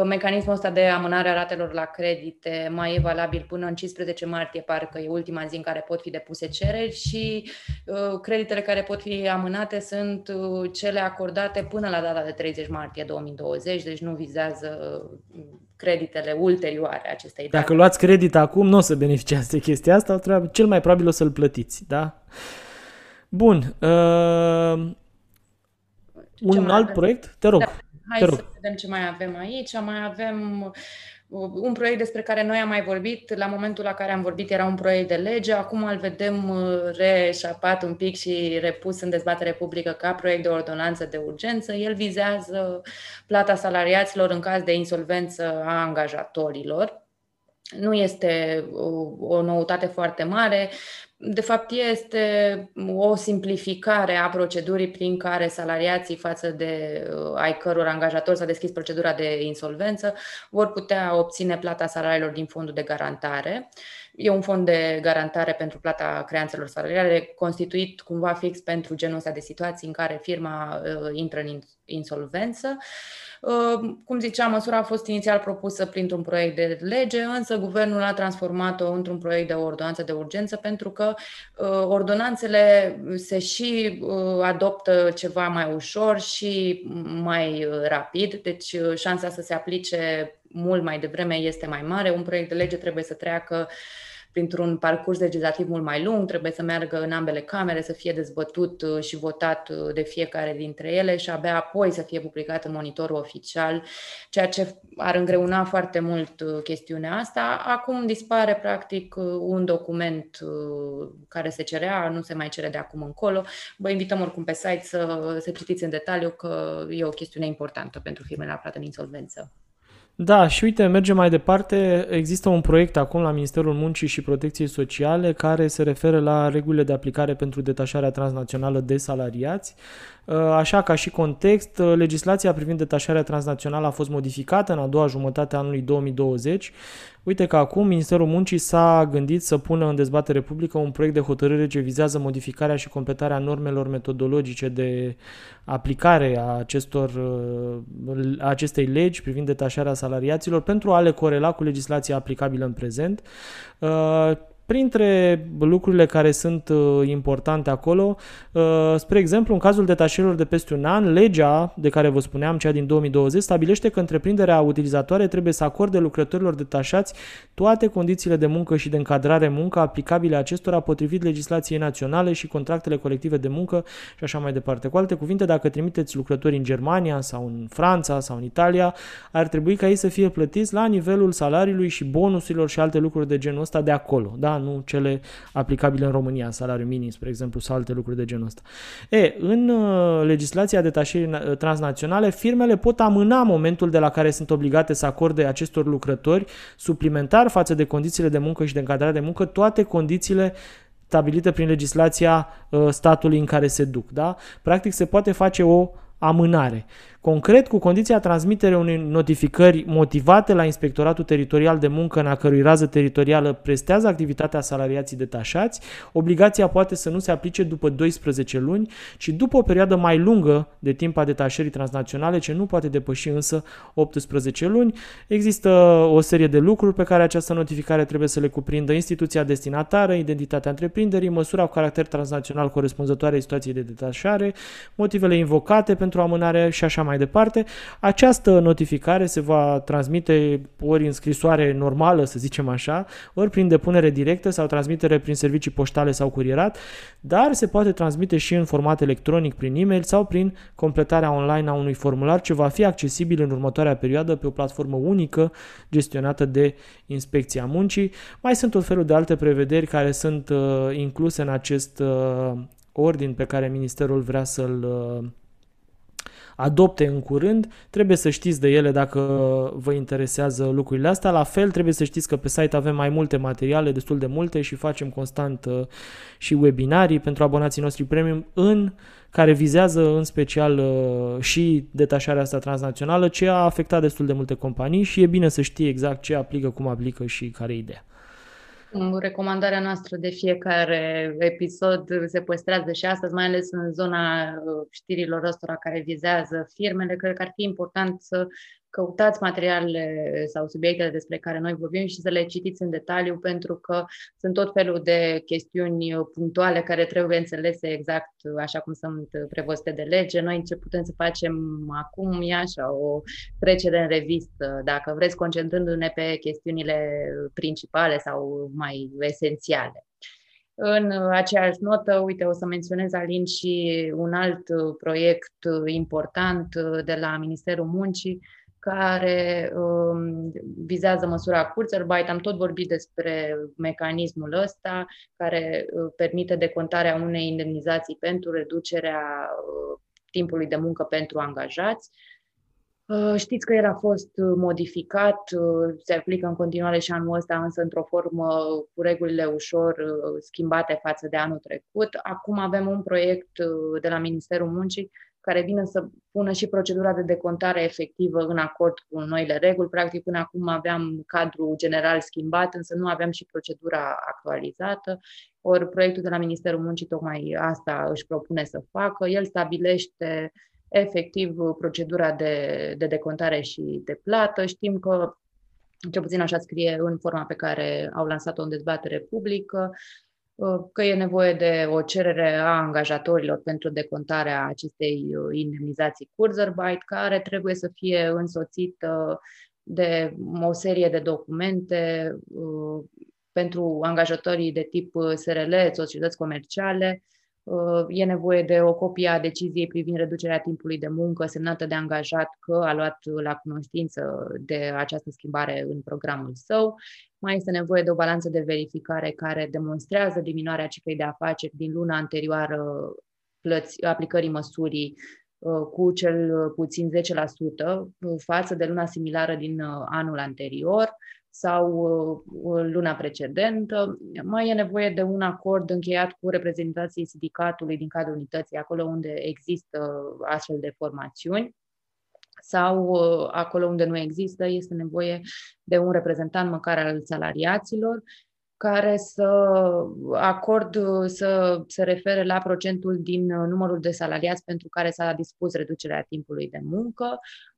mecanismul ăsta de amânare a ratelor la credite mai e valabil până în 15 martie, parcă e ultima zi în care pot fi depuse cereri și creditele care pot fi amânate sunt cele acordate până la data de 30 martie 2020, deci nu vizează creditele ulterioare acestei date. Dacă luați credit acum, nu o să beneficiați de chestia asta, cel mai probabil o să-l plătiți, da? Bun. Un alt proiect? Te rog. Da. Hai să vedem ce mai avem aici. Mai avem un proiect despre care noi am mai vorbit, la momentul la care am vorbit era un proiect de lege, acum îl vedem reșapat un pic și repus în dezbatere publică ca proiect de ordonanță de urgență. El vizează plata salariaților în caz de insolvență a angajatorilor. Nu este o noutate foarte mare. de fapt este o simplificare a procedurii prin care salariații față de ai căror angajator s-a deschis procedura de insolvență vor putea obține plata salariilor din fondul de garantare. E un fond de garantare pentru plata creanțelor salariale constituit cumva fix pentru genul ăsta de situații în care firma intră în insolvență. Cum ziceam, măsura a fost inițial propusă printr-un proiect de lege, însă guvernul a transformat-o într-un proiect de ordonanță de urgență pentru că ordonanțele se și adoptă ceva mai ușor și mai rapid, deci șansa să se aplice mult mai devreme este mai mare. Un proiect de lege trebuie să treacă printr-un parcurs legislativ mult mai lung, trebuie să meargă în ambele camere, să fie dezbătut și votat de fiecare dintre ele și abia apoi să fie publicat în monitorul oficial, ceea ce ar îngreuna foarte mult chestiunea asta. Acum dispare practic un document care se cerea, nu se mai cere de acum încolo. Vă invităm oricum pe site să citiți în detaliu că e o chestiune importantă pentru firmele aflate în insolvență. Da, și uite, mergem mai departe. Există un proiect acum la Ministerul Muncii și Protecției Sociale care se referă la regulile de aplicare pentru detașarea transnațională de salariați. Așa, ca și context, legislația privind detașarea transnațională a fost modificată în a doua jumătate a anului 2020. Uite că acum Ministerul Muncii s-a gândit să pună în dezbatere publică un proiect de hotărâre ce vizează modificarea și completarea normelor metodologice de aplicare a acestei legi privind detașarea salariaților pentru a le corela cu legislația aplicabilă în prezent. Printre lucrurile care sunt importante acolo, spre exemplu, în cazul detașărilor de peste un an, legea de care vă spuneam, cea din 2020, stabilește că întreprinderea utilizatoare trebuie să acorde lucrătorilor detașați toate condițiile de muncă și de încadrare muncă aplicabile acestora potrivit legislației naționale și contractele colective de muncă și așa mai departe. Cu alte cuvinte, dacă trimiteți lucrători în Germania sau în Franța sau în Italia, ar trebui ca ei să fie plătiți la nivelul salariului și bonusurilor și alte lucruri de genul ăsta de acolo, da? Nu cele aplicabile în România, salariul minim, spre exemplu, sau alte lucruri de genul ăsta. În legislația detașării transnaționale, firmele pot amâna momentul de la care sunt obligate să acorde acestor lucrători suplimentar față de condițiile de muncă și de încadrare de muncă toate condițiile stabilite prin legislația statului în care se duc. Da? Practic se poate face o amânare. Concret, cu condiția transmiterii unei notificări motivate la Inspectoratul Teritorial de Muncă în a cărui rază teritorială prestează activitatea salariații detașați, obligația poate să nu se aplice după 12 luni, ci după o perioadă mai lungă de timp a detașării transnaționale, ce nu poate depăși însă 18 luni. Există o serie de lucruri pe care această notificare trebuie să le cuprindă: instituția destinatară, identitatea întreprinderii, măsura cu caracter transnațional corespunzătoare situației de detașare, motivele invocate pentru amânare și așa mai departe. Această notificare se va transmite ori în scrisoare normală, să zicem așa, ori prin depunere directă sau transmitere prin servicii poștale sau curierat, dar se poate transmite și în format electronic prin e-mail sau prin completarea online a unui formular ce va fi accesibil în următoarea perioadă pe o platformă unică gestionată de Inspecția Muncii. Mai sunt tot felul de alte prevederi care sunt incluse în acest ordin pe care ministerul vrea să-l adopte în curând. Trebuie să știți de ele dacă vă interesează lucrurile astea. La fel, trebuie să știți că pe site avem mai multe materiale, destul de multe, și facem constant și webinarii pentru abonații noștri premium care vizează în special și detașarea asta transnațională, ce a afectat destul de multe companii și e bine să știi exact ce aplică, cum aplică și care e ideea. Recomandarea noastră de fiecare episod se păstrează și astăzi, mai ales în zona știrilor ăstora care vizează firmele. Cred că ar fi important să căutați materialele sau subiectele despre care noi vorbim și să le citiți în detaliu, pentru că sunt tot felul de chestiuni punctuale care trebuie înțelese exact așa cum sunt prevăzute de lege. Noi ce putem să facem acum e așa o trecere în revistă, dacă vreți, concentrându-ne pe chestiunile principale sau mai esențiale. În aceeași notă, uite, o să menționez, Alin, și un alt proiect important de la Ministerul Muncii, care vizează măsura Kurzarbeit. Am tot vorbit despre mecanismul ăsta care permite decontarea unei indemnizații pentru reducerea timpului de muncă pentru angajați. Știți că el a fost modificat, se aplică în continuare și anul ăsta, însă într-o formă cu regulile ușor schimbate față de anul trecut. Acum avem un proiect de la Ministerul Muncii care vine să pună și procedura de decontare efectivă în acord cu noile reguli. Practic, până acum aveam cadrul general schimbat, însă nu aveam și procedura actualizată. Ori proiectul de la Ministerul Muncii tocmai asta își propune să facă. El stabilește efectiv procedura de decontare și de plată. Știm că, cel puțin așa scrie în forma pe care au lansat-o în dezbatere publică, că e nevoie de o cerere a angajatorilor pentru decontarea acestei indemnizații Kurzarbeit, care trebuie să fie însoțită de o serie de documente pentru angajatorii de tip SRL, societăți comerciale. E nevoie de o copie a deciziei privind reducerea timpului de muncă semnată de angajat că a luat la cunoștință de această schimbare în programul său. Mai este nevoie de o balanță de verificare care demonstrează diminuarea cifrei de afaceri din luna anterioară aplicării măsurii cu cel puțin 10% față de luna similară din anul anterior sau luna precedentă. Mai e nevoie de un acord încheiat cu reprezentanții sindicatului din cadrul unității, acolo unde există astfel de formațiuni, sau acolo unde nu există, este nevoie de un reprezentant măcar al salariaților, care să se refere la procentul din numărul de salariați pentru care s-a dispus reducerea timpului de muncă.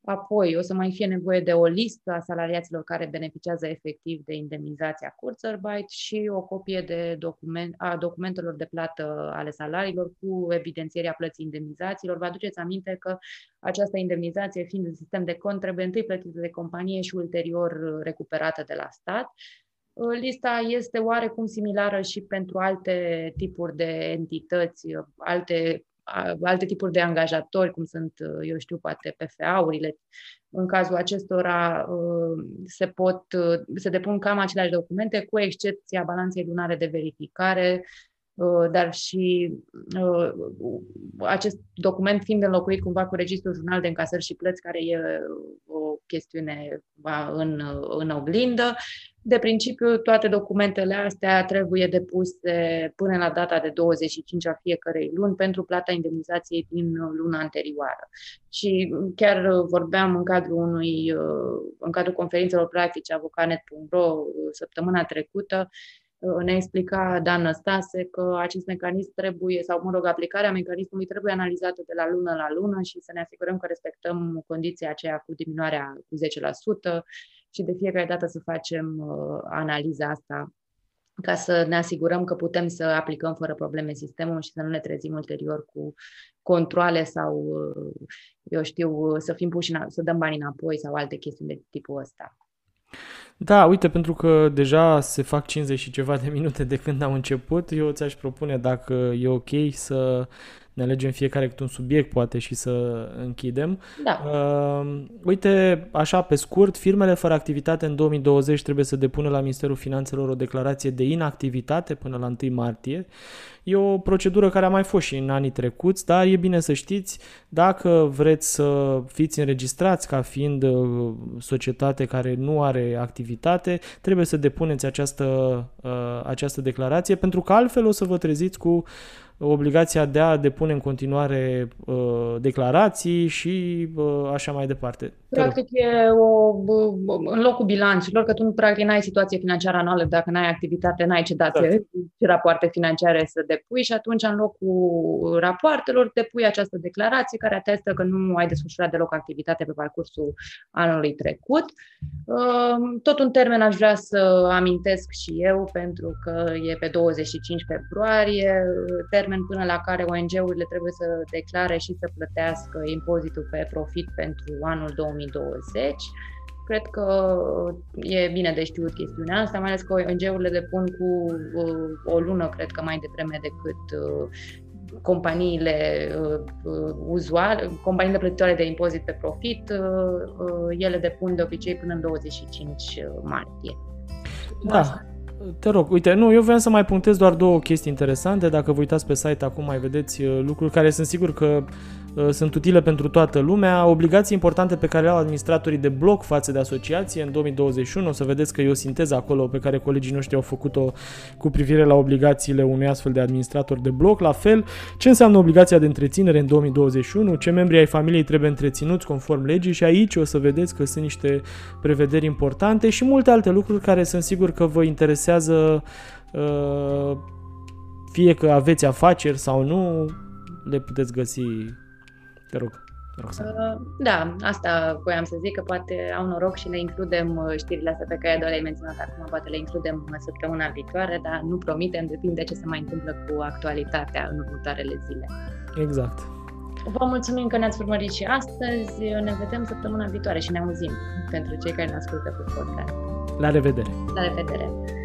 Apoi o să mai fie nevoie de o listă a salariaților care beneficiază efectiv de indemnizația Kurzarbeit și o copie de documentelor de plată ale salariilor cu evidențierea plății indemnizațiilor. Vă aduceți aminte că această indemnizație, fiind un sistem de cont, trebuie întâi plătită de companie și ulterior recuperată de la stat. Lista este oarecum similară și pentru alte tipuri de entități, alte tipuri de angajatori, cum sunt, eu știu, poate PFA-urile. În cazul acestora se depun cam aceleași documente, cu excepția balanței lunare de verificare, dar și acest document fiind înlocuit cumva cu registrul jurnal de încasări și plăți, care e o chestiune în oglindă. De principiu, toate documentele astea trebuie depuse până la data de 25 a fiecărei luni pentru plata indemnizației din luna anterioară. Și chiar vorbeam în cadrul conferințelor practice avocanet.ro săptămâna trecută. Ne explica Dana Stase că acest mecanism trebuie, sau mă rog, aplicarea mecanismului trebuie analizată de la lună la lună și să ne asigurăm că respectăm condiția aceea cu diminuarea cu 10% și de fiecare dată să facem analiza asta ca să ne asigurăm că putem să aplicăm fără probleme sistemul și să nu ne trezim ulterior cu controale sau, eu știu, să fim puși să dăm bani înapoi sau alte chestiuni de tipul ăsta. Da, uite, pentru că deja se fac 50 și ceva de minute de când am început, eu ți-aș propune, dacă e ok, să ne alegem fiecare câte un subiect, poate, și să închidem. Da. Uite, așa, pe scurt, firmele fără activitate în 2020 trebuie să depună la Ministerul Finanțelor o declarație de inactivitate până la 1 martie. E o procedură care a mai fost și în anii trecuți, dar e bine să știți, dacă vreți să fiți înregistrați ca fiind societate care nu are activitate, trebuie să depuneți această declarație, pentru că altfel o să vă treziți cu obligația de a depune în continuare declarații și așa mai departe. Practic e în locul bilanților, că tu practic n-ai situație financiară anuală, dacă n-ai activitate, n-ai ce date, exact, ce rapoarte financiare să depui și atunci în locul rapoartelor depui această declarație care atestă că nu ai desfășurat deloc activitate pe parcursul anului trecut. Tot un termen aș vrea să amintesc și eu, pentru că e pe 25 februarie, termen până la care ONG-urile trebuie să declare și să plătească impozitul pe profit pentru anul 2020. Cred că e bine de știut chestiunea asta, mai ales că ONG-urile depun cu o lună, cred că mai devreme decât companiile uzuale, companiile plătitoare de impozit pe profit, ele depun de obicei până în 25 martie. Da. Te rog, uite, eu voiam să mai punctez doar două chestii interesante. Dacă vă uitați pe site acum mai vedeți lucruri care sunt sigur că sunt utile pentru toată lumea. Obligații importante pe care le au administratorii de bloc față de asociație în 2021, o să vedeți că e o sinteză acolo pe care colegii noștri au făcut-o cu privire la obligațiile unui astfel de administrator de bloc. La fel, ce înseamnă obligația de întreținere în 2021, ce membri ai familiei trebuie întreținuți conform legii și aici o să vedeți că sunt niște prevederi importante și multe alte lucruri care sunt sigur că vă interesează, fie că aveți afaceri sau nu, le puteți găsi. Te rog, Roxana. Da, asta voiam să zic, că poate au noroc și le includem știrile astea pe care doar le-ai menționat acum, poate le includem săptămâna viitoare, dar nu promitem, depinde ce se mai întâmplă cu actualitatea în următoarele zile. Exact. Vă mulțumim că ne-ați urmărit și astăzi, ne vedem săptămâna viitoare și ne auzim, pentru cei care ne ascultă pe podcast. La revedere! La revedere!